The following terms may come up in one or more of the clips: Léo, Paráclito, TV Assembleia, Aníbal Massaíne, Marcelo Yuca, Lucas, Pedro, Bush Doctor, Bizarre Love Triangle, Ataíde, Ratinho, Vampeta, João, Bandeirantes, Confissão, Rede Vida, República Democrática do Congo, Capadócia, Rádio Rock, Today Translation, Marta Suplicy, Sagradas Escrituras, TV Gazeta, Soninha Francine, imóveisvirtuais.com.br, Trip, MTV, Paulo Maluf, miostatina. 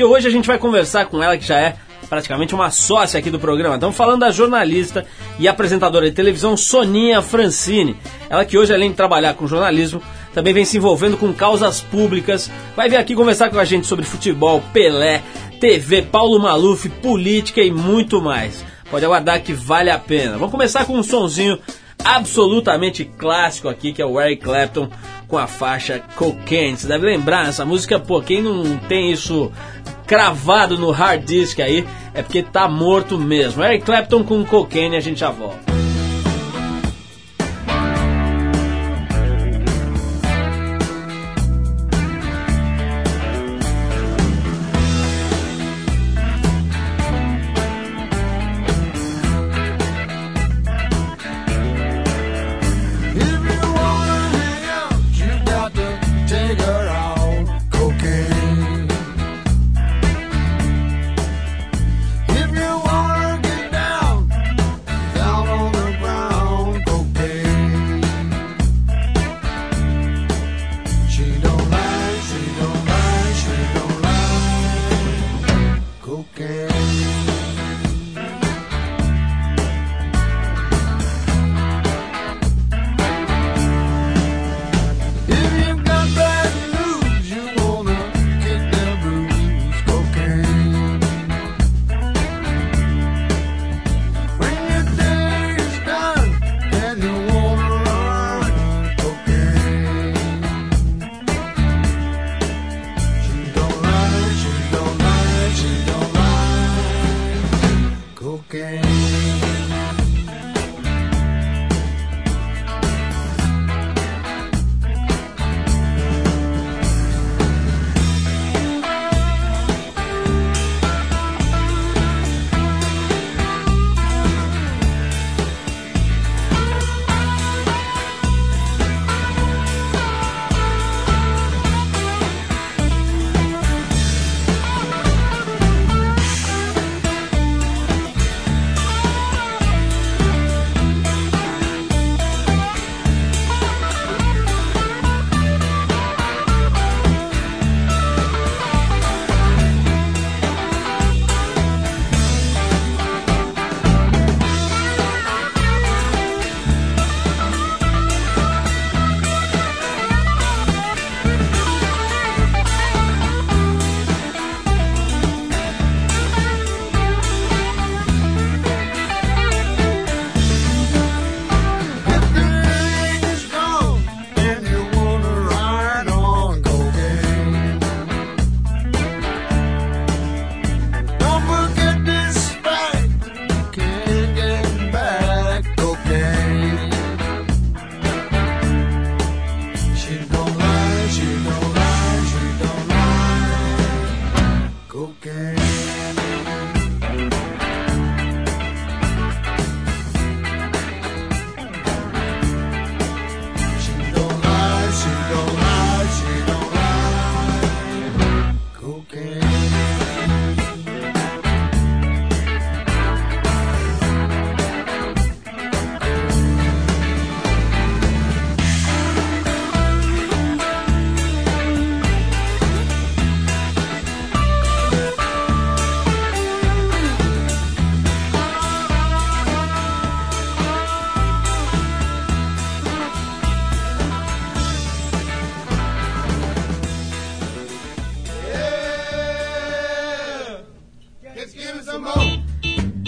que hoje a gente vai conversar com ela, que já é praticamente uma sócia aqui do programa. Estamos falando da jornalista e apresentadora de televisão Soninha Francine. Ela que hoje, além de trabalhar com jornalismo, também vem se envolvendo com causas públicas. Vai vir aqui conversar com a gente sobre futebol, Pelé, TV, Paulo Maluf, política e muito mais. Pode aguardar que vale a pena. Vamos começar com um sonzinho absolutamente clássico aqui, que é o Eric Clapton com a faixa Cocaine. Você deve lembrar essa música, pô, quem não tem isso cravado no hard disk aí, é porque tá morto mesmo. Eric Clapton com Cocaine, a gente já volta.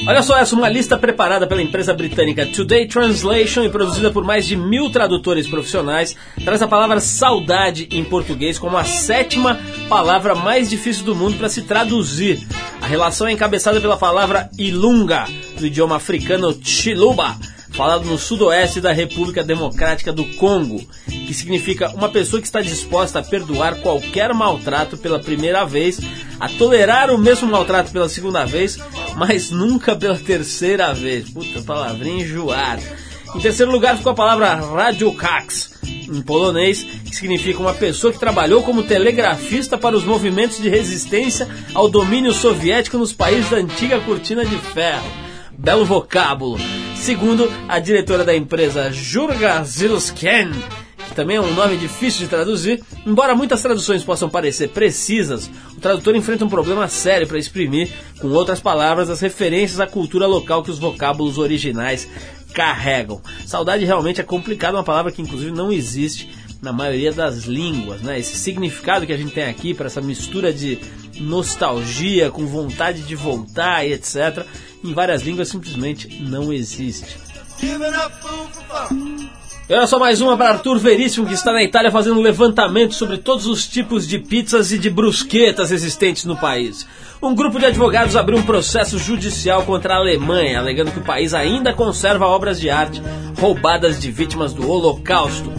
Olha só essa, uma lista preparada pela empresa britânica Today Translation e produzida por mais de 1.000 tradutores profissionais, traz a palavra saudade em português como a 7ª palavra mais difícil do mundo para se traduzir. A relação é encabeçada pela palavra ilunga, do idioma africano chiluba, falado no sudoeste da República Democrática do Congo, que significa uma pessoa que está disposta a perdoar qualquer maltrato pela primeira vez, a tolerar o mesmo maltrato pela segunda vez, mas nunca pela terceira vez. Puta, palavrinha enjoada. Em terceiro lugar ficou a palavra radiócax, em polonês, que significa uma pessoa que trabalhou como telegrafista para os movimentos de resistência ao domínio soviético nos países da antiga cortina de ferro. Belo vocábulo. Segundo, a diretora da empresa Jurga Zilsken, também é um nome difícil de traduzir. Embora muitas traduções possam parecer precisas, o tradutor enfrenta um problema sério para exprimir, com outras palavras, as referências à cultura local que os vocábulos originais carregam. Saudade realmente é complicado, uma palavra que inclusive não existe na maioria das línguas, né? Esse significado que a gente tem aqui para essa mistura de nostalgia com vontade de voltar e etc., em várias línguas simplesmente não existe. E olha só mais uma para Arthur Veríssimo, que está na Itália fazendo um levantamento sobre todos os tipos de pizzas e de brusquetas existentes no país. Um grupo de advogados abriu um processo judicial contra a Alemanha, alegando que o país ainda conserva obras de arte roubadas de vítimas do Holocausto.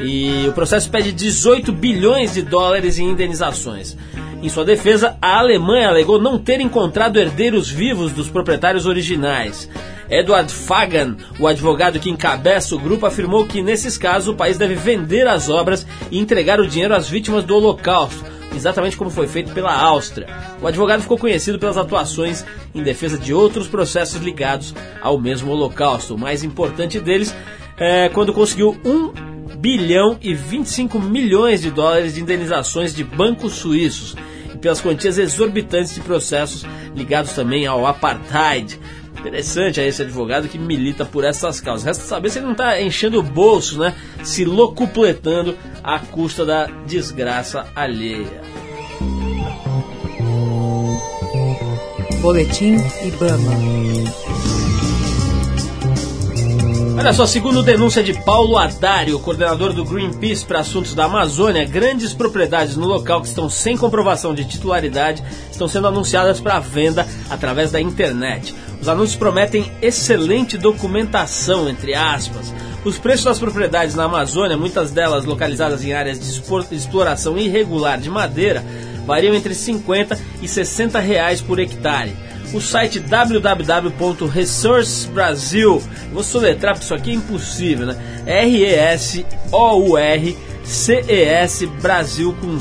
E o processo pede 18 bilhões de dólares em indenizações. Em sua defesa, a Alemanha alegou não ter encontrado herdeiros vivos dos proprietários originais. Edward Fagan, o advogado que encabeça o grupo, afirmou que, nesses casos, o país deve vender as obras e entregar o dinheiro às vítimas do Holocausto, exatamente como foi feito pela Áustria. O advogado ficou conhecido pelas atuações em defesa de outros processos ligados ao mesmo Holocausto. O mais importante deles é quando conseguiu US$1,025 bilhões de indenizações de bancos suíços e pelas quantias exorbitantes de processos ligados também ao apartheid. Interessante é esse advogado que milita por essas causas. Resta saber se ele não está enchendo o bolso, né? Se locupletando à custa da desgraça alheia. Boletim Ibama. Olha só, segundo denúncia de Paulo Adário, coordenador do Greenpeace para assuntos da Amazônia, grandes propriedades no local que estão sem comprovação de titularidade estão sendo anunciadas para venda através da internet. Os anúncios prometem excelente documentação, entre aspas. Os preços das propriedades na Amazônia, muitas delas localizadas em áreas de exploração irregular de madeira, variam entre R$50 e R$60 por hectare. O site www.resourcebrasil, vou soletrar porque isso aqui é impossível, né? resourcebrasil.com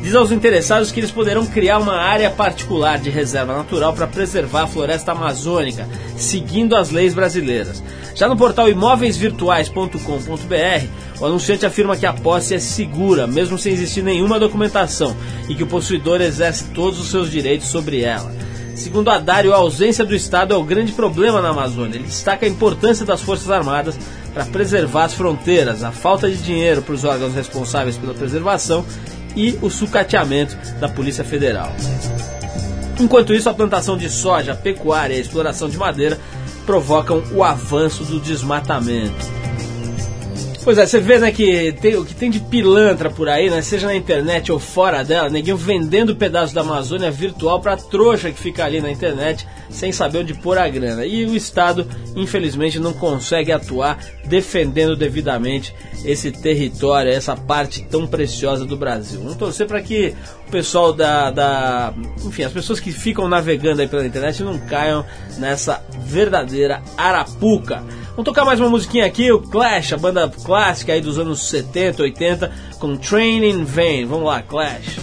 diz aos interessados que eles poderão criar uma área particular de reserva natural para preservar a floresta amazônica, seguindo as leis brasileiras. Já no portal imóveisvirtuais.com.br, o anunciante afirma que a posse é segura, mesmo sem existir nenhuma documentação, e que o possuidor exerce todos os seus direitos sobre ela. Segundo Adário, a ausência do Estado é o grande problema na Amazônia. Ele destaca a importância das Forças Armadas para preservar as fronteiras, a falta de dinheiro para os órgãos responsáveis pela preservação e o sucateamento da Polícia Federal. Enquanto isso, a plantação de soja, a pecuária e a exploração de madeira provocam o avanço do desmatamento. Pois é, você vê, né, que tem de pilantra por aí, né, seja na internet ou fora dela, neguinho vendendo pedaços da Amazônia virtual pra trouxa que fica ali na internet sem saber onde pôr a grana. E o Estado, infelizmente, não consegue atuar defendendo devidamente esse território, essa parte tão preciosa do Brasil. Vamos torcer para que o pessoal enfim, as pessoas que ficam navegando aí pela internet não caiam nessa verdadeira arapuca. Vamos tocar mais uma musiquinha aqui, o Clash, a banda clássica aí dos anos 70, 80, com Train in Vain. Vamos lá, Clash.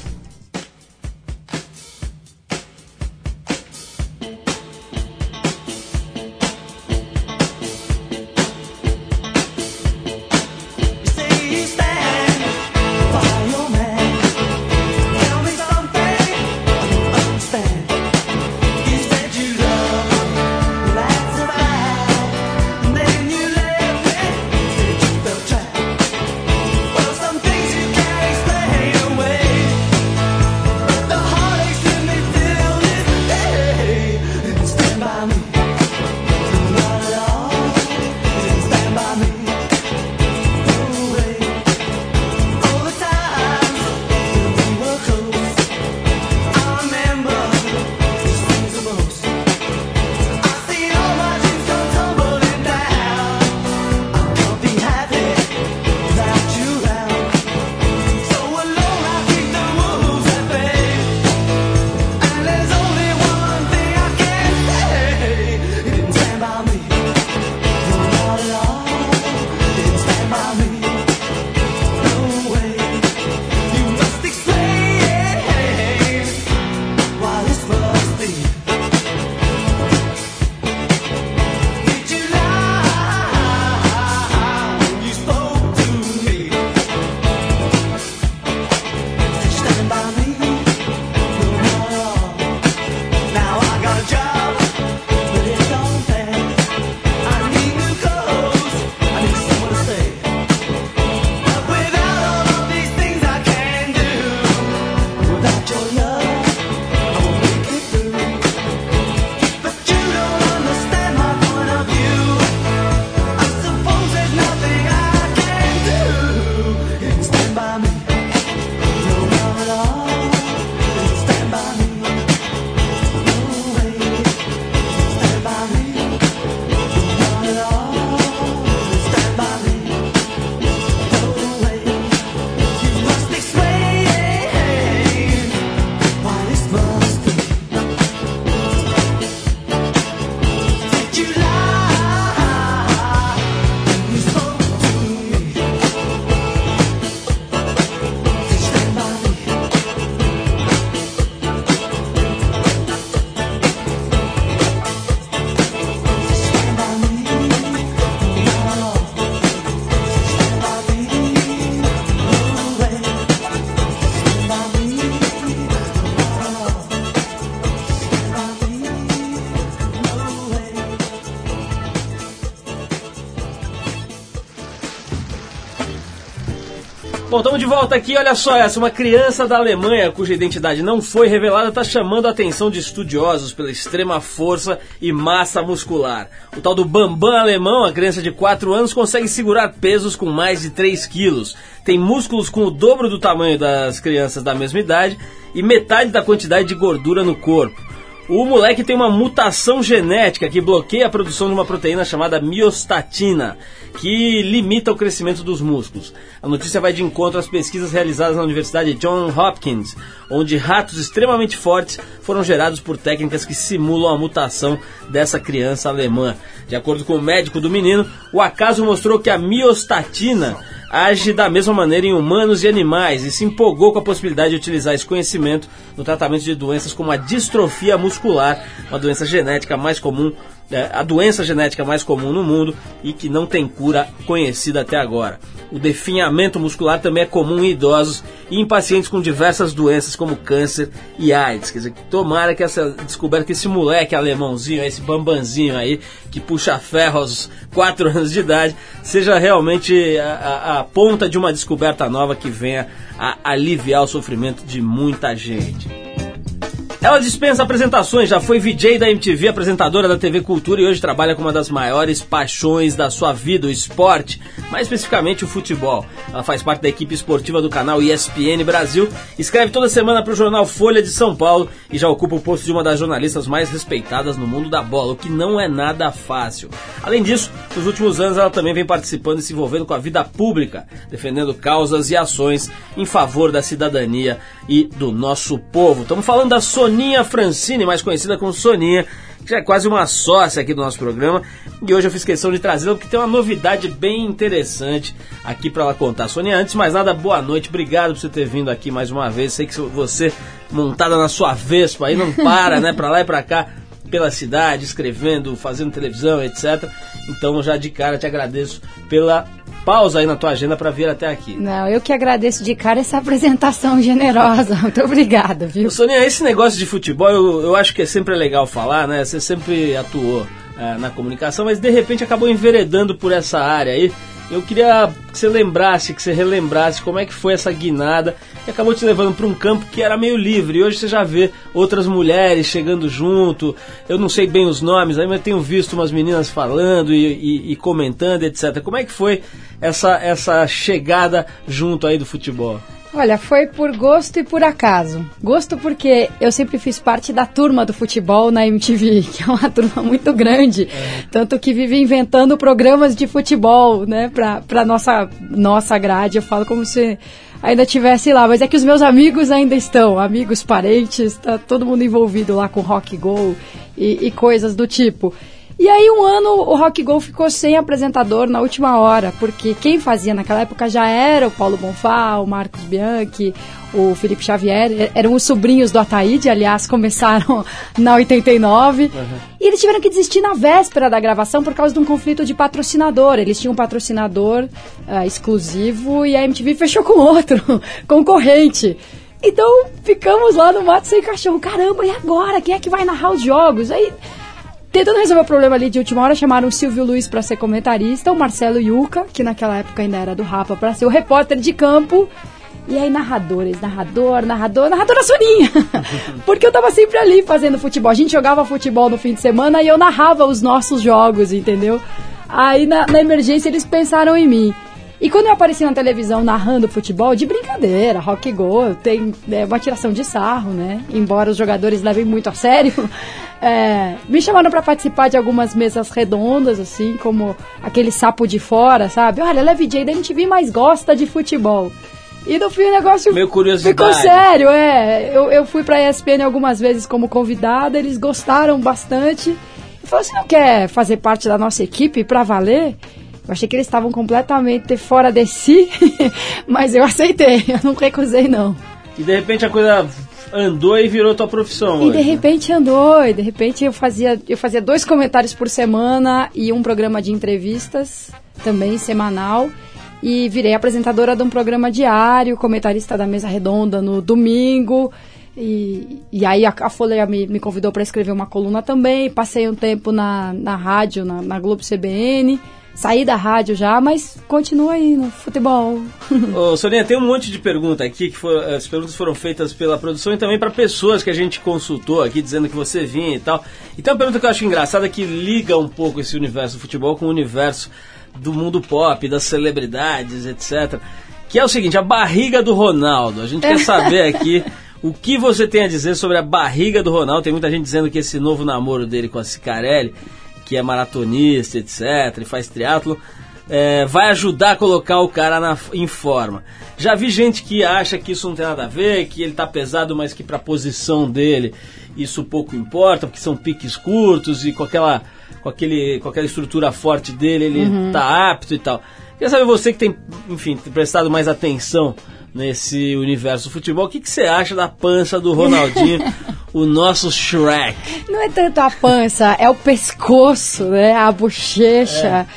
Bom, estamos de volta aqui, olha só essa, uma criança da Alemanha cuja identidade não foi revelada está chamando a atenção de estudiosos pela extrema força e massa muscular. O tal do Bambam alemão, a criança de 4 anos, consegue segurar pesos com mais de 3 quilos. Tem músculos com o dobro do tamanho das crianças da mesma idade e metade da quantidade de gordura no corpo. O moleque tem uma mutação genética que bloqueia a produção de uma proteína chamada miostatina, que limita o crescimento dos músculos. A notícia vai de encontro às pesquisas realizadas na Universidade Johns Hopkins, onde ratos extremamente fortes foram gerados por técnicas que simulam a mutação dessa criança alemã. De acordo com o médico do menino, o acaso mostrou que a miostatina age da mesma maneira em humanos e animais e se empolgou com a possibilidade de utilizar esse conhecimento no tratamento de doenças como a distrofia muscular, uma doença genética mais comum, a doença genética mais comum no mundo e que não tem cura conhecida até agora. O definhamento muscular também é comum em idosos e em pacientes com diversas doenças como câncer e AIDS. Quer dizer, tomara que essa descoberta, que esse moleque alemãozinho, esse bambanzinho aí, que puxa ferro aos 4 anos de idade, seja realmente a ponta de uma descoberta nova que venha a aliviar o sofrimento de muita gente. Ela dispensa apresentações, já foi VJ da MTV, apresentadora da TV Cultura e hoje trabalha com uma das maiores paixões da sua vida, o esporte, mais especificamente o futebol. Ela faz parte da equipe esportiva do canal ESPN Brasil, escreve toda semana para o jornal Folha de São Paulo e já ocupa o posto de uma das jornalistas mais respeitadas no mundo da bola, o que não é nada fácil. Além disso, nos últimos anos ela também vem participando e se envolvendo com a vida pública, defendendo causas e ações em favor da cidadania e do nosso povo. Estamos falando da Soninha Francine, mais conhecida como Soninha, que já é quase uma sócia aqui do nosso programa, e hoje eu fiz questão de trazê-la porque tem uma novidade bem interessante aqui para ela contar. Soninha, antes de mais nada, boa noite, obrigado por você ter vindo aqui mais uma vez. Sei que você, montada na sua Vespa aí, não para, né, para lá e para cá, pela cidade, escrevendo, fazendo televisão, etc. Então, já de cara, te agradeço pela pausa aí na tua agenda para vir até aqui. Não, eu que agradeço de cara essa apresentação generosa. Muito obrigada, viu? Soninha, esse negócio de futebol, eu acho que é sempre legal falar, né? Você sempre atuou na comunicação, mas de repente acabou enveredando por essa área aí. Eu queria que você lembrasse, que você relembrasse como é que foi essa guinada que acabou te levando para um campo que era meio livre. E hoje você já vê outras mulheres chegando junto. Eu não sei bem os nomes aí, mas tenho visto umas meninas falando e comentando, etc. Como é que foi essa chegada junto aí do futebol? Olha, foi por gosto e por acaso. Gosto porque eu sempre fiz parte da turma do futebol na MTV, que é uma turma muito grande, tanto que vive inventando programas de futebol, né, pra nossa grade. Eu falo como se ainda estivesse lá, mas é que os meus amigos ainda estão, amigos, parentes, tá todo mundo envolvido lá com Rock Gol e coisas do tipo. E aí um ano o Rock Gol ficou sem apresentador na última hora, porque quem fazia naquela época já era o Paulo Bonfá, o Marcos Bianchi, o Felipe Xavier, eram os sobrinhos do Ataíde, aliás, começaram na 89, E eles tiveram que desistir na véspera da gravação por causa de um conflito de patrocinador. Eles tinham um patrocinador exclusivo e a MTV fechou com outro, concorrente. Então ficamos lá no mato sem cachorro. Caramba, e agora? Quem é que vai narrar os jogos? Aí, tentando resolver o problema ali de última hora, chamaram o Silvio Luiz para ser comentarista, o Marcelo Yuca, que naquela época ainda era do Rafa, para ser o repórter de campo, e aí narradores, narradora Soninha, porque eu tava sempre ali fazendo futebol. A gente jogava futebol no fim de semana e eu narrava os nossos jogos, entendeu? Aí na emergência eles pensaram em mim. E quando eu apareci na televisão narrando futebol, de brincadeira, Rock Gol, tem uma tiração de sarro, né? Embora os jogadores levem muito a sério, me chamaram pra participar de algumas mesas redondas, assim, como aquele sapo de fora, sabe? Olha, ela é VJ da MTV, mas gosta de futebol. E no fim o negócio ficou sério, Eu fui pra ESPN algumas vezes como convidada, eles gostaram bastante. E falaram, você não quer fazer parte da nossa equipe pra valer? Eu achei que eles estavam completamente fora de si, mas eu aceitei, eu não recusei não. E de repente a coisa andou e virou tua profissão. E hoje, de repente, né? Andou, e de repente eu fazia 2 comentários por semana e um programa de entrevistas, também semanal, e virei apresentadora de um programa diário, comentarista da mesa redonda no domingo. E aí a Folha me convidou para escrever uma coluna também, passei um tempo na rádio, na Globo CBN. Saí da rádio já, mas continua aí no futebol. Ô, Soninha, tem um monte de pergunta aqui, as perguntas foram feitas pela produção e também para pessoas que a gente consultou aqui, dizendo que você vinha e tal. E tem uma pergunta que eu acho engraçada, que liga um pouco esse universo do futebol com o universo do mundo pop, das celebridades, etc. Que é o seguinte, a barriga do Ronaldo. A gente quer saber aqui o que você tem a dizer sobre a barriga do Ronaldo. Tem muita gente dizendo que esse novo namoro dele com a Cicarelli, que é maratonista, etc., e faz triatlo, vai ajudar a colocar o cara em forma. Já vi gente que acha que isso não tem nada a ver, que ele tá pesado, mas que pra posição dele isso pouco importa, porque são piques curtos e com aquela estrutura forte dele ele tá apto e tal. Quer saber, você que tem, enfim, prestado mais atenção nesse universo do futebol, o que você acha da pança do Ronaldinho, o nosso Shrek? Não é tanto a pança, é o pescoço, né? A bochecha,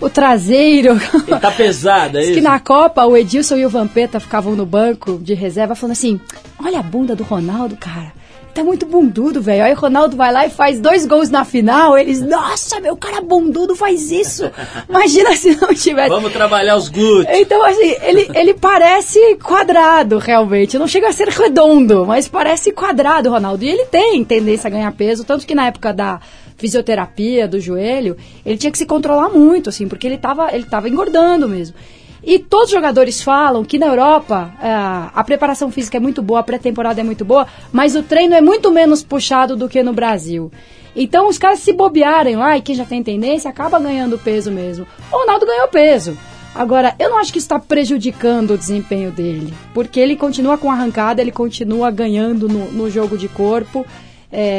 o traseiro. Ele tá pesado, é isso? Que na Copa o Edilson e o Vampeta ficavam no banco de reserva falando assim, olha a bunda do Ronaldo, cara. Tá muito bundudo, velho. Aí o Ronaldo vai lá e faz 2 gols na final. Eles, nossa, meu cara bundudo faz isso. Imagina se não tivesse. Vamos trabalhar os glúteos. Então, assim, ele parece quadrado, realmente. Não chega a ser redondo, mas parece quadrado, Ronaldo. E ele tem tendência a ganhar peso. Tanto que na época da fisioterapia, do joelho, ele tinha que se controlar muito, assim, porque ele tava engordando mesmo. E todos os jogadores falam que na Europa a preparação física é muito boa, a pré-temporada é muito boa, mas o treino é muito menos puxado do que no Brasil. Então os caras se bobearem lá, e quem já tem tendência acaba ganhando peso mesmo. O Ronaldo ganhou peso. Agora, eu não acho que isso está prejudicando o desempenho dele, porque ele continua com arrancada, ele continua ganhando no jogo de corpo.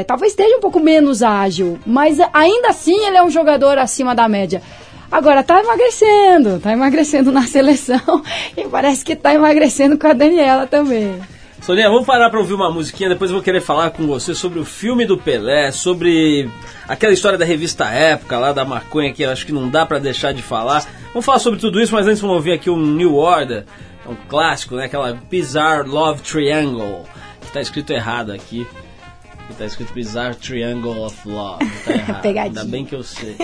Talvez esteja um pouco menos ágil, mas ainda assim ele é um jogador acima da média. Agora, tá emagrecendo na seleção e parece que tá emagrecendo com a Daniela também. Soninha, vamos parar pra ouvir uma musiquinha, depois eu vou querer falar com você sobre o filme do Pelé, sobre aquela história da revista Época, lá da maconha, que eu acho que não dá pra deixar de falar. Vamos falar sobre tudo isso, mas antes vamos ouvir aqui um New Order, um clássico, né, aquela Bizarre Love Triangle, que tá escrito errado aqui. Que tá escrito Bizarre Triangle of Love, tá errado. Pegadinha. Ainda bem que eu sei.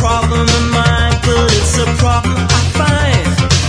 Problem in mind, but it's a problem I find.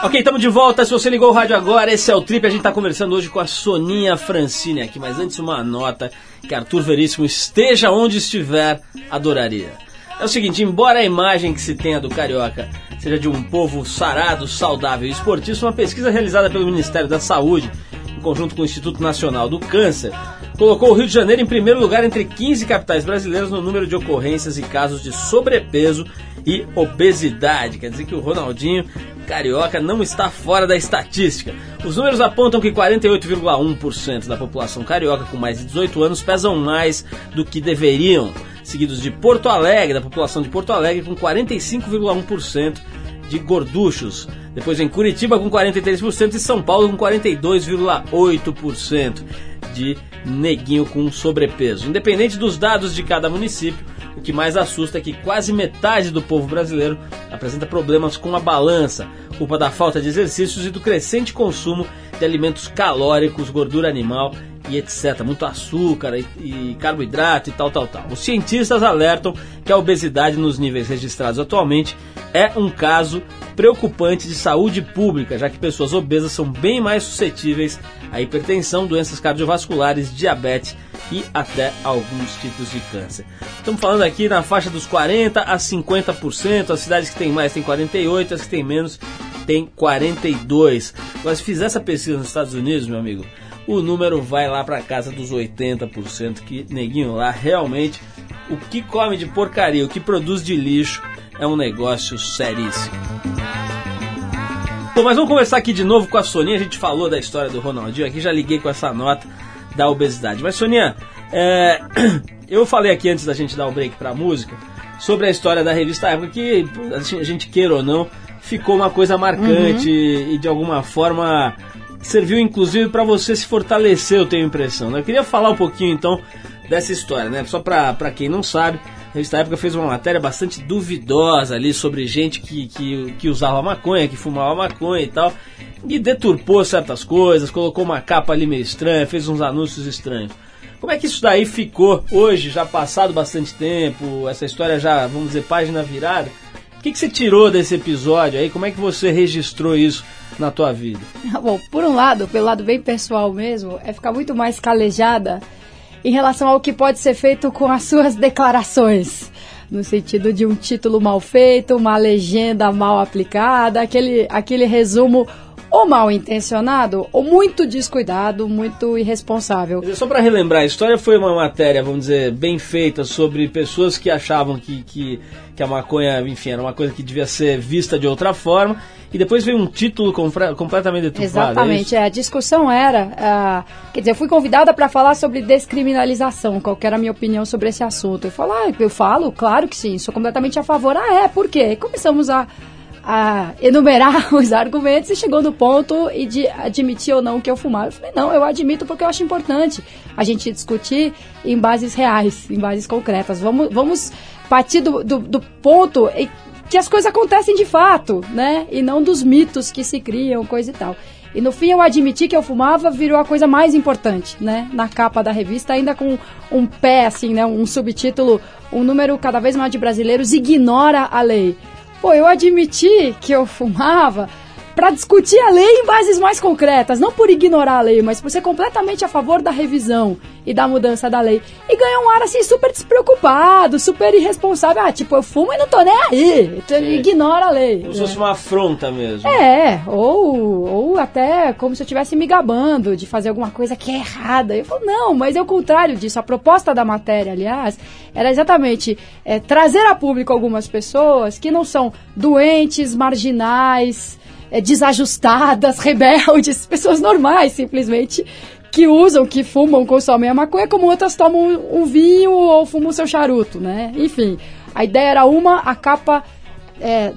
Ok, estamos de volta. Se você ligou o rádio agora, esse é o Trip. A gente está conversando hoje com a Soninha Francine aqui. Mas antes, uma nota que Arthur Veríssimo, esteja onde estiver, adoraria. É o seguinte, embora a imagem que se tenha do carioca seja de um povo sarado, saudável e esportista, uma pesquisa realizada pelo Ministério da Saúde, em conjunto com o Instituto Nacional do Câncer, colocou o Rio de Janeiro em primeiro lugar entre 15 capitais brasileiras no número de ocorrências e casos de sobrepeso e obesidade. Quer dizer que o Ronaldinho carioca não está fora da estatística. Os números apontam que 48,1% da população carioca com mais de 18 anos pesam mais do que deveriam, seguidos de Porto Alegre, da população de Porto Alegre, com 45,1% de gorduchos. Depois vem Curitiba com 43% e São Paulo com 42,8% de neguinho com sobrepeso. Independente dos dados de cada município, o que mais assusta é que quase metade do povo brasileiro apresenta problemas com a balança, culpa da falta de exercícios e do crescente consumo de alimentos calóricos, gordura animal e etc. Muito açúcar e carboidrato e tal. Os cientistas alertam que a obesidade nos níveis registrados atualmente é um caso preocupante de saúde pública, já que pessoas obesas são bem mais suscetíveis à hipertensão, doenças cardiovasculares, diabetes e até alguns tipos de câncer. Estamos falando aqui na faixa dos 40% a 50%, as cidades que têm mais têm 48%, as que têm menos têm 42%. Mas se fizer essa pesquisa nos Estados Unidos, meu amigo, o número vai lá para casa dos 80%, que neguinho lá realmente, o que come de porcaria, o que produz de lixo, é um negócio seríssimo. Bom, mas vamos conversar aqui de novo com a Soninha. A gente falou da história do Ronaldinho aqui, já liguei com essa nota da obesidade. Mas, Soninha, eu falei aqui antes da gente dar o break para a música, sobre a história da revista Época, que a gente queira ou não, ficou uma coisa marcante e de alguma forma serviu inclusive para você se fortalecer, eu tenho a impressão, né? Eu queria falar um pouquinho então dessa história, né? Só para quem não sabe, a revista Época fez uma matéria bastante duvidosa ali sobre gente que usava maconha, que fumava maconha e tal, e deturpou certas coisas, colocou uma capa ali meio estranha, fez uns anúncios estranhos. Como é que isso daí ficou hoje, já passado bastante tempo, essa história já, vamos dizer, página virada? O que você tirou desse episódio aí? Como é que você registrou isso na tua vida? Bom, por um lado, pelo lado bem pessoal mesmo, é ficar muito mais calejada em relação ao que pode ser feito com as suas declarações, no sentido de um título mal feito, uma legenda mal aplicada, aquele resumo ou mal intencionado, ou muito descuidado, muito irresponsável. Só para relembrar, a história foi uma matéria, vamos dizer, bem feita, sobre pessoas que achavam que a maconha, enfim, era uma coisa que devia ser vista de outra forma, e depois veio um título completamente deturpado. Exatamente, a discussão era, quer dizer, eu fui convidada para falar sobre descriminalização, qual que era a minha opinião sobre esse assunto. Eu falo, claro que sim, sou completamente a favor. Por quê? E começamos a enumerar os argumentos e chegou no ponto e de admitir ou não que eu fumava. Eu falei, não, eu admito porque eu acho importante a gente discutir em bases reais, em bases concretas. Vamos partir do ponto em que as coisas acontecem de fato, né? E não dos mitos que se criam, coisa e tal. E no fim eu admiti que eu fumava, virou a coisa mais importante, né? Na capa da revista, ainda com um pé, assim, né? Um subtítulo, um número cada vez maior de brasileiros ignora a lei. Pô, eu admiti que eu fumava para discutir a lei em bases mais concretas, não por ignorar a lei, mas por ser completamente a favor da revisão e da mudança da lei. E ganhou um ar assim super despreocupado, super irresponsável. Eu fumo e não tô nem aí, ignora a lei. Como se fosse uma afronta mesmo. Ou até como se eu estivesse me gabando de fazer alguma coisa que é errada. Eu falo, não, mas é o contrário disso. A proposta da matéria, aliás, era exatamente trazer a público algumas pessoas que não são doentes, marginais, desajustadas, rebeldes, pessoas normais, simplesmente, que usam, que fumam, consomem a maconha, como outras tomam um vinho ou fumam seu charuto, né? Enfim, a ideia era uma, a capa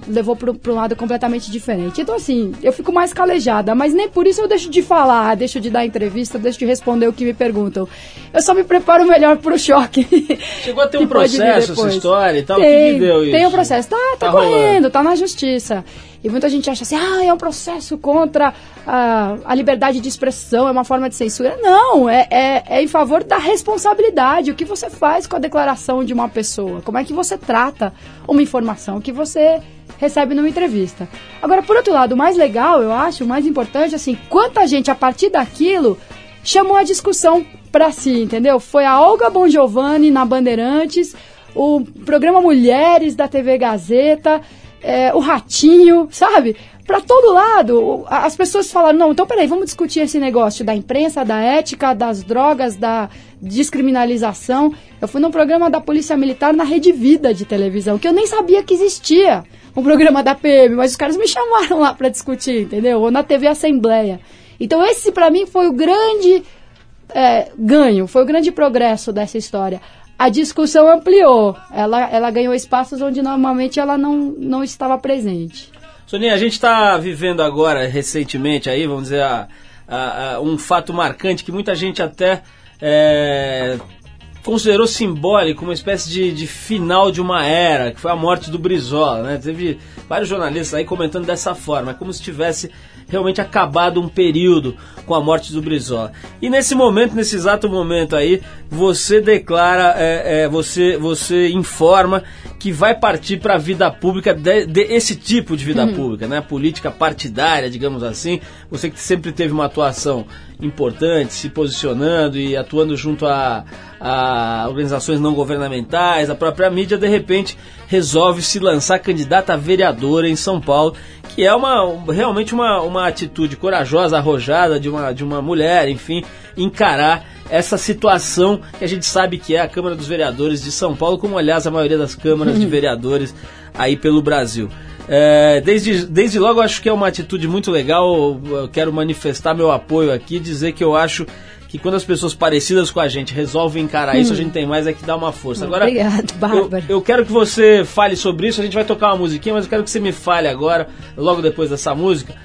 levou para um lado completamente diferente. Então, assim, eu fico mais calejada, mas nem por isso eu deixo de falar, deixo de dar entrevista, deixo de responder o que me perguntam. Eu só me preparo melhor para o choque. Chegou a ter um processo essa história e tal? O que deu isso? Tem um processo. Tá correndo, rolando. Tá na justiça. E muita gente acha assim, ah, é um processo contra a liberdade de expressão, é uma forma de censura. Não, é em favor da responsabilidade. O que você faz com a declaração de uma pessoa? Como é que você trata uma informação que você recebe numa entrevista? Agora, por outro lado, o mais legal, eu acho, o mais importante, assim, quanta gente, a partir daquilo, chamou a discussão pra si, entendeu? Foi a Olga Bongiovanni na Bandeirantes, o programa Mulheres da TV Gazeta, o Ratinho, sabe? Pra todo lado, as pessoas falaram, não, então peraí, vamos discutir esse negócio da imprensa, da ética, das drogas, da descriminalização. Eu fui num programa da Polícia Militar na Rede Vida de televisão, que eu nem sabia que existia, um programa da PM, mas os caras me chamaram lá pra discutir, entendeu? Ou na TV Assembleia. Então esse pra mim foi o grande ganho, foi o grande progresso dessa história. A discussão ampliou, ela ganhou espaços onde normalmente ela não estava presente. Soninha, a gente está vivendo agora, recentemente, aí, vamos dizer, um fato marcante que muita gente até considerou simbólico, uma espécie de final de uma era, que foi a morte do Brizola, né? Teve vários jornalistas aí comentando dessa forma, como se tivesse realmente acabado um período com a morte do Brizola. E nesse momento, nesse exato momento aí, você declara, você informa que vai partir para a vida pública, esse tipo de vida pública, né? Política partidária, digamos assim. Você que sempre teve uma atuação importante, se posicionando e atuando junto a organizações não governamentais, a própria mídia, de repente resolve se lançar candidata a vereadora em São Paulo, que é realmente uma atitude corajosa, arrojada de uma mulher, enfim, encarar essa situação que a gente sabe que é a Câmara dos Vereadores de São Paulo, como aliás a maioria das câmaras de vereadores aí pelo Brasil. Desde logo acho que é uma atitude muito legal, eu quero manifestar meu apoio aqui, dizer que eu acho que quando as pessoas parecidas com a gente resolvem encarar isso, a gente tem mais é que dar uma força. Agora, obrigado, Bárbara. Eu quero que você fale sobre isso, a gente vai tocar uma musiquinha, mas eu quero que você me fale agora, logo depois dessa música,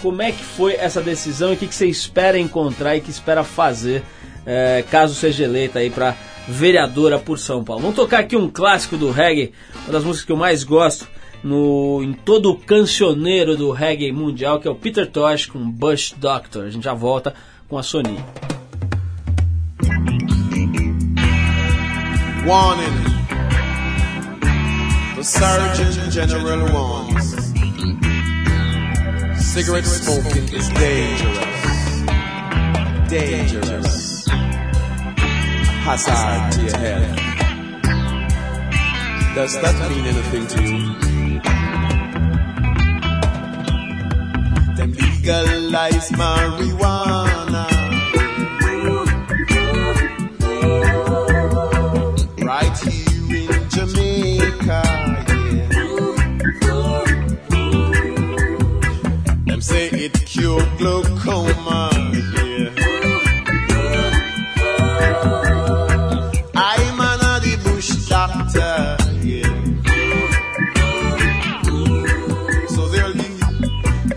como é que foi essa decisão e o que você espera encontrar e que espera fazer, caso seja eleita aí para vereadora por São Paulo. Vamos tocar aqui um clássico do reggae, uma das músicas que eu mais gosto, em todo o cancioneiro do reggae mundial, que é o Peter Tosh com Bush Doctor. A gente já volta com a Soninha. Warning. The Surgeon General warns. Cigarette smoking is dangerous. Dangerous. Hazard to your health. Does that mean anything to you? Them legalize marijuana, right here in Jamaica, yeah. Them say it cure glaucoma, yeah. I'm an the bush doctor, yeah. So they'll be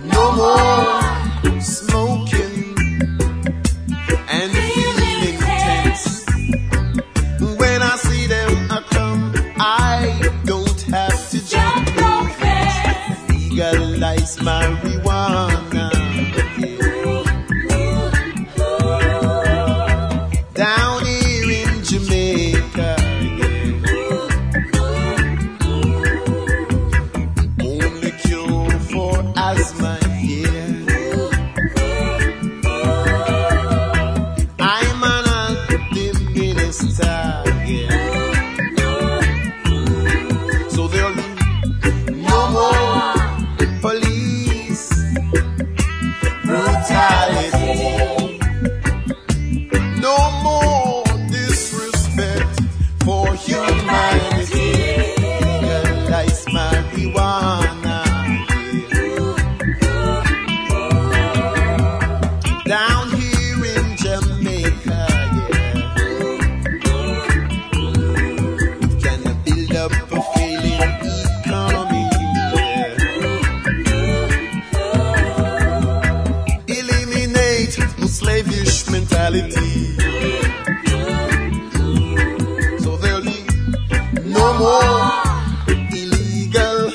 no more marijuana, yeah. Down here in Jamaica, yeah. Only cure for asthma, yeah. I'm an active minister, yeah. So there'll be no more police more illegal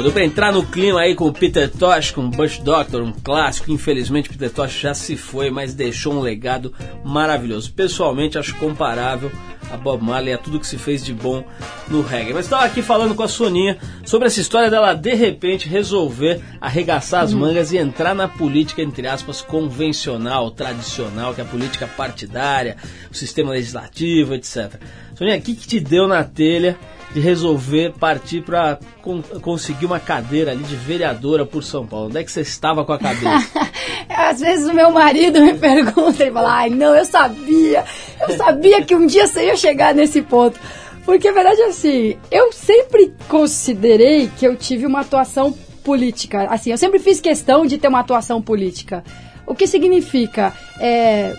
mundo. Pra entrar no clima aí com o Peter Tosh, com o Bush Doctor, um clássico. Infelizmente o Peter Tosh já se foi, mas deixou um legado maravilhoso. Pessoalmente acho comparável a Bob Marley, a tudo que se fez de bom no reggae. Mas estava aqui falando com a Soninha sobre essa história dela de repente resolver arregaçar as mangas e entrar na política, entre aspas, convencional, tradicional, que é a política partidária, o sistema legislativo, etc. Soninha, o que te deu na telha de resolver partir para conseguir uma cadeira ali de vereadora por São Paulo? Onde é que você estava com a cabeça? Às vezes o meu marido me pergunta, ele fala, ai não, eu sabia que um dia você ia chegar nesse ponto. Porque a verdade é assim, eu sempre considerei que eu tive uma atuação política, assim, eu sempre fiz questão de ter uma atuação política. O que significa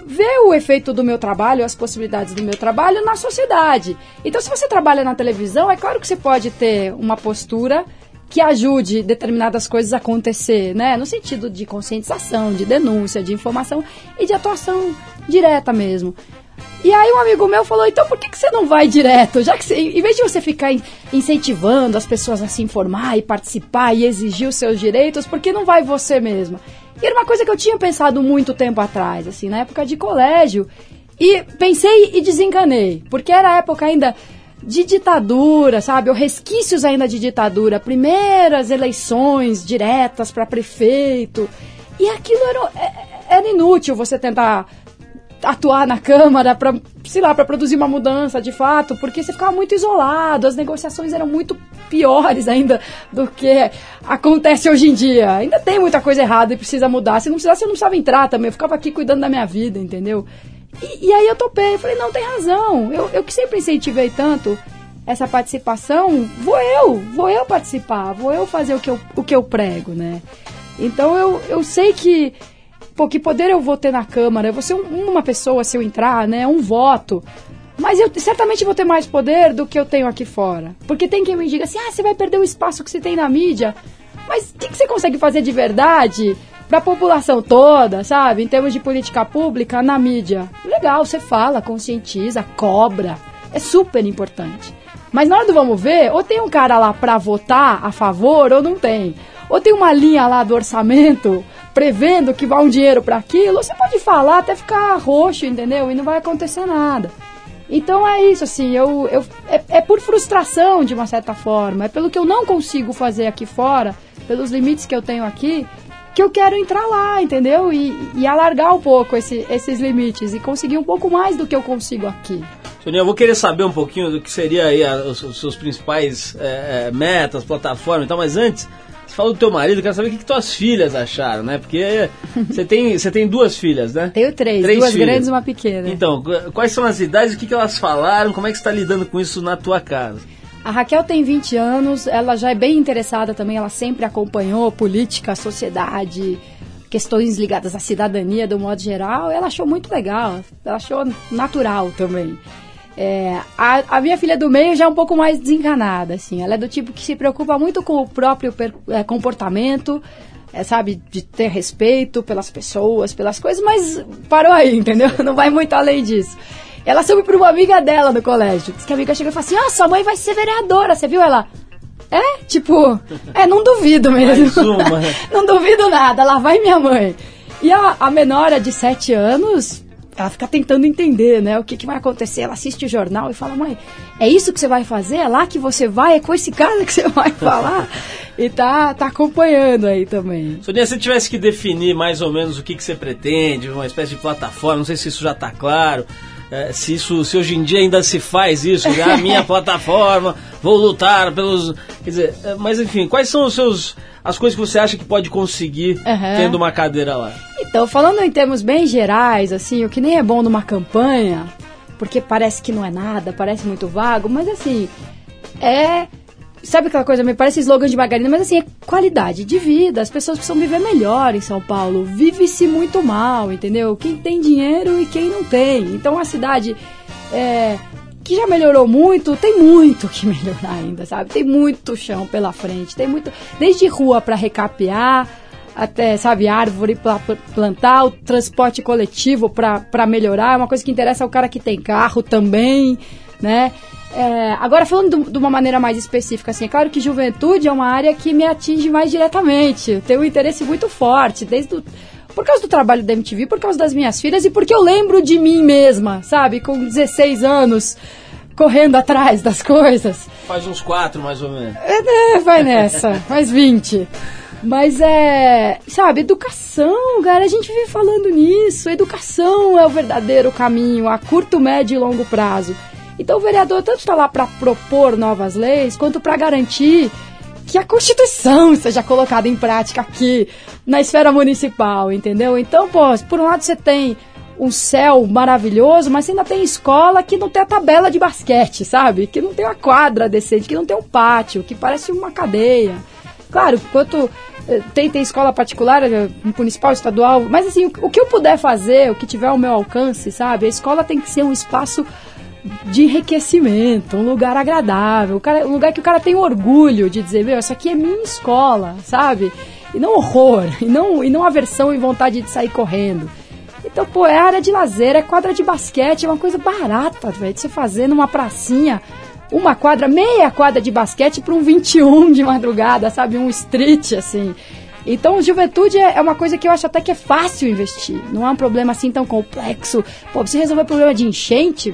ver o efeito do meu trabalho, as possibilidades do meu trabalho na sociedade. Então, se você trabalha na televisão, é claro que você pode ter uma postura que ajude determinadas coisas a acontecer, né? No sentido de conscientização, de denúncia, de informação e de atuação direta mesmo. E aí um amigo meu falou, então por que você não vai direto? Já que você, em vez de você ficar incentivando as pessoas a se informar e participar e exigir os seus direitos, por que não vai você mesma? E era uma coisa que eu tinha pensado muito tempo atrás, assim, na época de colégio. E pensei e desenganei, porque era a época ainda de ditadura, sabe? Ou resquícios ainda de ditadura, primeiras eleições diretas para prefeito. E aquilo era inútil você tentar atuar na Câmara para, sei lá, para produzir uma mudança de fato, porque você ficava muito isolado, as negociações eram muito piores ainda do que acontece hoje em dia. Ainda tem muita coisa errada e precisa mudar. Se não precisasse, eu não precisava entrar também, eu ficava aqui cuidando da minha vida, entendeu? E aí eu topei, falei, não, tem razão, eu que sempre incentivei tanto essa participação, vou eu participar, vou eu fazer o que eu prego, né? Então eu sei que que poder eu vou ter na Câmara, eu vou ser uma pessoa se eu entrar, né, um voto, mas eu certamente vou ter mais poder do que eu tenho aqui fora, porque tem quem me diga assim, você vai perder o espaço que você tem na mídia, mas o que você consegue fazer de verdade para a população toda, sabe, em termos de política pública, na mídia? Legal, você fala, conscientiza, cobra, é super importante, mas na hora do vamos ver, ou tem um cara lá para votar a favor, ou não tem, ou tem uma linha lá do orçamento prevendo que vai um dinheiro para aquilo, você pode falar até ficar roxo, entendeu? E não vai acontecer nada. Então é isso, assim, é por frustração, de uma certa forma, é pelo que eu não consigo fazer aqui fora, pelos limites que eu tenho aqui, que eu quero entrar lá, entendeu? E alargar um pouco esses limites e conseguir um pouco mais do que eu consigo aqui. Soninha, eu vou querer saber um pouquinho do que seria aí os seus principais metas, plataformas e tal, mas antes, você falou do teu marido, quero saber o que tuas filhas acharam, né? Porque você tem duas filhas, né? Tenho três duas filhas grandes e uma pequena. Então, quais são as idades, o que elas falaram, como é que você está lidando com isso na tua casa? A Raquel tem 20 anos, ela já é bem interessada também, ela sempre acompanhou política, sociedade, questões ligadas à cidadania, do modo geral, ela achou muito legal, ela achou natural também. A minha filha do meio já é um pouco mais desencanada, assim, ela é do tipo que se preocupa muito com o próprio comportamento, sabe, de ter respeito pelas pessoas, pelas coisas, mas parou aí, entendeu? Não vai muito além disso. Ela soube para uma amiga dela no colégio, diz que a amiga chegou e falou assim, sua mãe vai ser vereadora, você viu ela? Não duvido mesmo, não duvido nada, lá vai minha mãe. E a menor é de 7 anos... Ela fica tentando entender, né, o que vai acontecer. Ela assiste o jornal e fala, mãe, é isso que você vai fazer? É lá que você vai? É com esse cara que você vai falar? E tá acompanhando aí também. Soninha, se tivesse que definir mais ou menos o que você pretende, uma espécie de plataforma, não sei se isso já está claro, se hoje em dia ainda se faz isso, já a minha plataforma, vou lutar pelos... Quer dizer, mas enfim, quais são as coisas que você acha que pode conseguir tendo uma cadeira lá? Então, falando em termos bem gerais, assim, o que nem é bom numa campanha, porque parece que não é nada, parece muito vago, mas assim, sabe aquela coisa, me parece slogan de margarina, mas assim, é qualidade de vida, as pessoas precisam viver melhor em São Paulo, vive-se muito mal, entendeu? Quem tem dinheiro e quem não tem, então a cidade que já melhorou muito, tem muito que melhorar ainda, sabe? Tem muito chão pela frente, tem muito, desde rua para recapear, até, sabe, árvore para plantar, o transporte coletivo para melhorar, é uma coisa que interessa ao cara que tem carro também, né? Agora, falando de uma maneira mais específica, assim, é claro que juventude é uma área que me atinge mais diretamente. Tenho um interesse muito forte, por causa do trabalho da MTV, por causa das minhas filhas e porque eu lembro de mim mesma, sabe? Com 16 anos, correndo atrás das coisas. Faz uns 4, mais ou menos. Vai nessa, faz 20. Mas sabe, educação, cara, a gente vive falando nisso. Educação é o verdadeiro caminho a curto, médio e longo prazo. Então o vereador tanto está lá para propor novas leis, quanto para garantir que a Constituição seja colocada em prática aqui, na esfera municipal, entendeu? Então, por um lado você tem um céu maravilhoso, mas você ainda tem escola que não tem a tabela de basquete, sabe? Que não tem uma quadra decente, que não tem um pátio, que parece uma cadeia. Claro, quanto tem escola particular, municipal, estadual, mas assim, o que eu puder fazer, o que tiver ao meu alcance, sabe? A escola tem que ser um espaço de enriquecimento, um lugar agradável, um lugar que o cara tem orgulho de dizer, meu, isso aqui é minha escola, sabe? E não horror, e não aversão e vontade de sair correndo. Então, é área de lazer, é quadra de basquete, é uma coisa barata, velho, de você fazer numa pracinha, uma quadra, meia quadra de basquete para um 21 de madrugada, sabe? Um street, assim. Então, juventude é uma coisa que eu acho até que é fácil investir, não é um problema assim tão complexo. Você resolver o problema de enchente...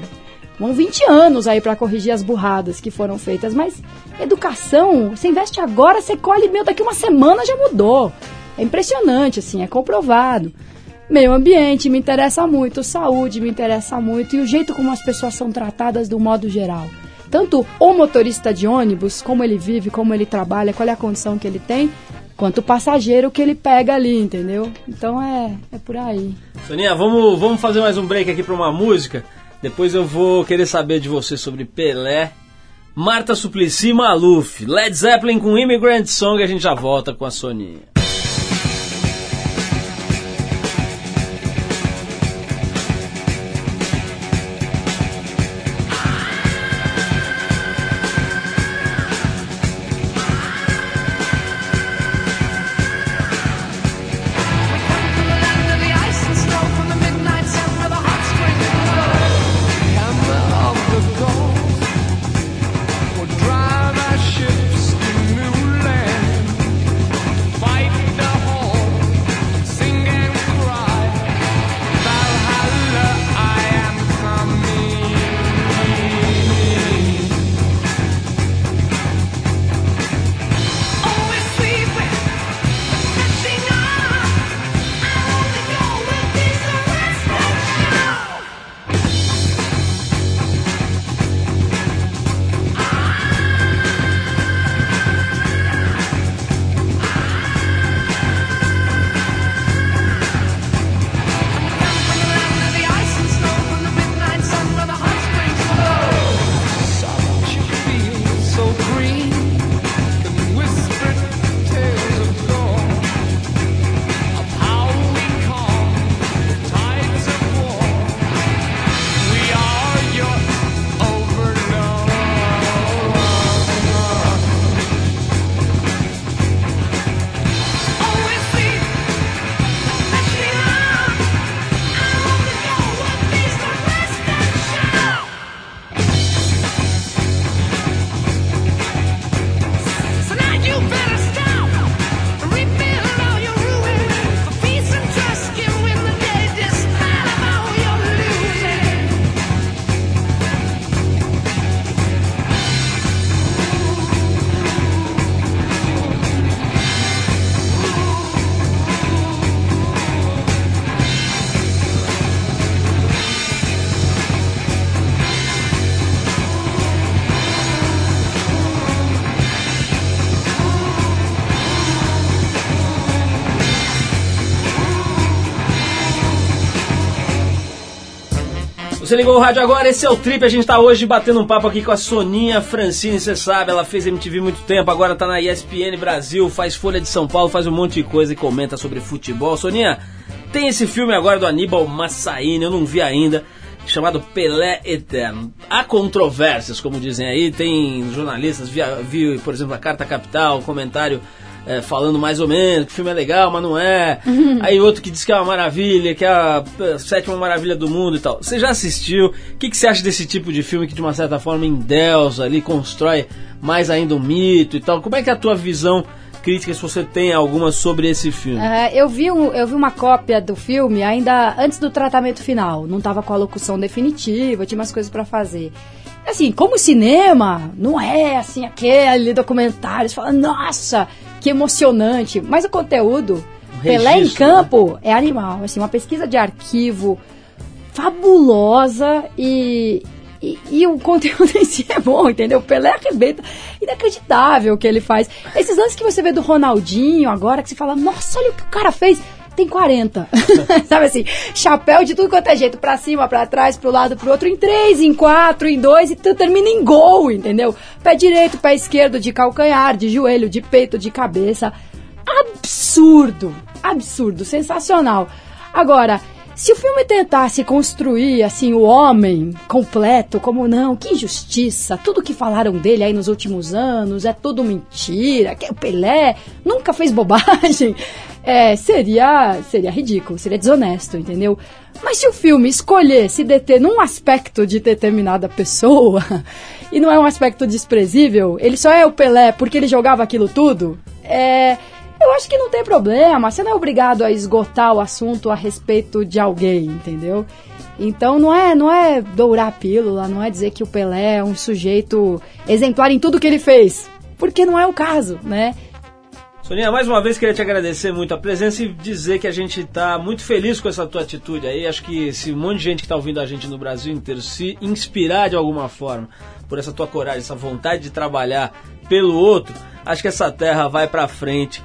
Vão 20 anos aí pra corrigir as burradas que foram feitas, mas educação, você investe agora, você colhe, daqui uma semana já mudou. É impressionante, assim, é comprovado. Meio ambiente me interessa muito, saúde me interessa muito e o jeito como as pessoas são tratadas do modo geral. Tanto o motorista de ônibus, como ele vive, como ele trabalha, qual é a condição que ele tem, quanto o passageiro que ele pega ali, entendeu? Então é por aí. Soninha, vamos fazer mais um break aqui pra uma música? Depois eu vou querer saber de você sobre Pelé, Marta Suplicy, Maluf, Led Zeppelin com Immigrant Song. A gente já volta com a Soninha. Você ligou o rádio agora, esse é o Trip, a gente tá hoje batendo um papo aqui com a Soninha Francine, você sabe, ela fez MTV muito tempo, agora tá na ESPN Brasil, faz Folha de São Paulo, faz um monte de coisa e comenta sobre futebol. Soninha, tem esse filme agora do Aníbal Massaíne, eu não vi ainda, chamado Pelé Eterno. Há controvérsias, como dizem aí, tem jornalistas, vi, por exemplo, a Carta Capital, um comentário falando mais ou menos que o filme é legal, mas não é. Aí outro que diz que é uma maravilha, que é a sétima maravilha do mundo e tal. Você já assistiu? O que você acha desse tipo de filme que de uma certa forma endeusa ali, constrói mais ainda um mito e tal? Como é que é a tua visão crítica, se você tem alguma, sobre esse filme? Eu vi uma cópia do filme ainda antes do tratamento final. Não estava com a locução definitiva, tinha umas coisas para fazer. Assim, como cinema, não é assim aquele documentário, você fala, nossa, que emocionante. Mas o conteúdo, Pelé em campo, né? É animal. Assim, uma pesquisa de arquivo fabulosa e o conteúdo em si é bom, entendeu? O Pelé arrebenta, inacreditável o que ele faz. Esses lances que você vê do Ronaldinho agora, que você fala, nossa, olha o que o cara fez. Tem 40, sabe assim, chapéu de tudo quanto é jeito, pra cima, pra trás, pro lado, pro outro, em 3, em 4, em 2, e termina em gol, entendeu? Pé direito, pé esquerdo, de calcanhar, de joelho, de peito, de cabeça, absurdo, absurdo, sensacional. Agora, se o filme tentasse construir, assim, o homem completo, como não, que injustiça, tudo que falaram dele aí nos últimos anos, é tudo mentira, que o Pelé nunca fez bobagem, seria ridículo, seria desonesto, entendeu? Mas se o filme escolher se deter num aspecto de determinada pessoa, e não é um aspecto desprezível, ele só é o Pelé porque ele jogava aquilo tudo, eu acho que não tem problema, você não é obrigado a esgotar o assunto a respeito de alguém, entendeu? Então não é dourar a pílula, não é dizer que o Pelé é um sujeito exemplar em tudo que ele fez, porque não é o caso, né? Soninha, mais uma vez queria te agradecer muito a presença e dizer que a gente está muito feliz com essa tua atitude aí. Acho que esse monte de gente que está ouvindo a gente no Brasil inteiro se inspirar de alguma forma por essa tua coragem, essa vontade de trabalhar pelo outro, acho que essa terra vai pra frente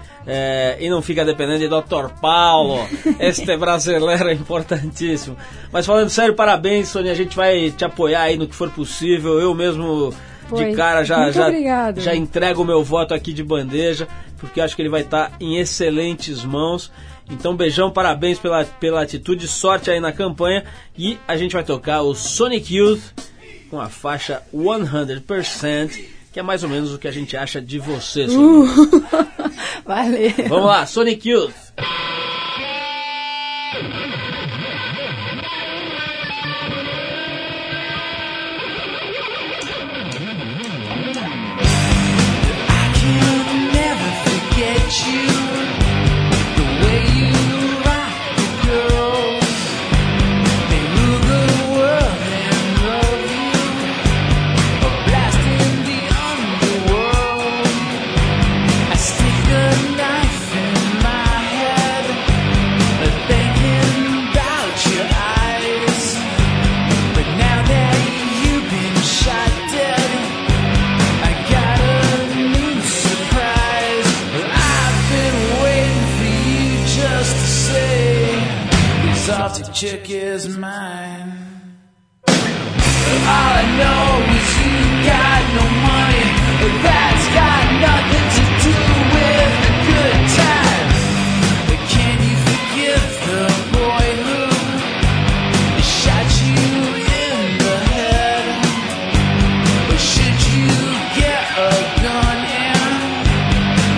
e não fica dependendo de Dr. Paulo, este brasileiro é importantíssimo. Mas falando sério, parabéns, Soninha, a gente vai te apoiar aí no que for possível. Eu mesmo, de cara, já entrego o meu voto aqui de bandeja, porque acho que ele vai estar em excelentes mãos. Então, beijão, parabéns pela atitude, sorte aí na campanha. E a gente vai tocar o Sonic Youth com a faixa 100%, que é mais ou menos o que a gente acha de você, Soninha. Valeu. Vamos lá, Sonic Youth. You chick is mine. All I know is you got no money. That's got nothing to do with a good time. But can you forgive the boy who shot you in the head? Or should you get a gun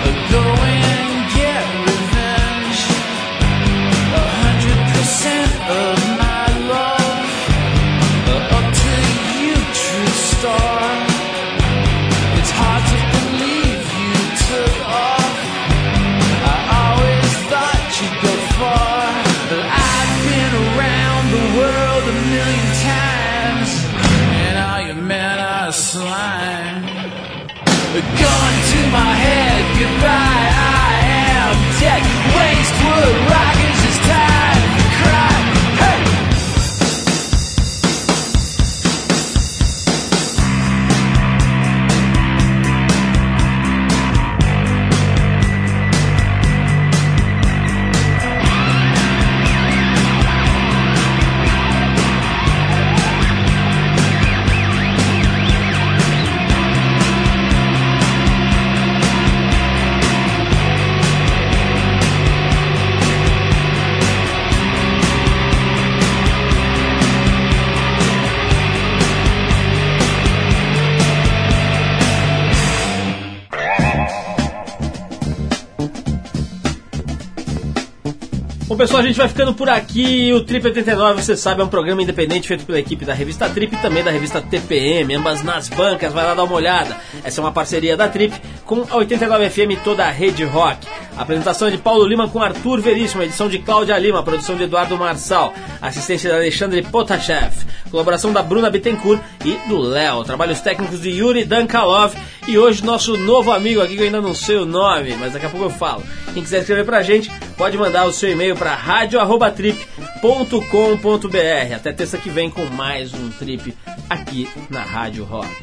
and go and get revenge? 100% of my love, up to you, true star. It's hard to believe you took off. I always thought you'd go far. I've been around the world 1,000,000 times, and all your men are slime. A gun to my head, goodbye, I am dead. Wastewood rockets, it's time to cry. Bom, pessoal, a gente vai ficando por aqui. O Trip 89, você sabe, é um programa independente feito pela equipe da revista Trip e também da revista TPM, ambas nas bancas. Vai lá dar uma olhada. Essa é uma parceria da Trip com a 89 FM e toda a rede rock. A apresentação é de Paulo Lima com Arthur Veríssimo, edição de Cláudia Lima, produção de Eduardo Marçal, assistência de Alexandre Potashev, colaboração da Bruna Bittencourt e do Léo, trabalhos técnicos de Yuri Dankalov e hoje nosso novo amigo aqui, que eu ainda não sei o nome, mas daqui a pouco eu falo. Quem quiser escrever pra gente, pode mandar o seu e-mail para radio@trip.com.br. Até terça que vem com mais um Trip aqui na Rádio Rock.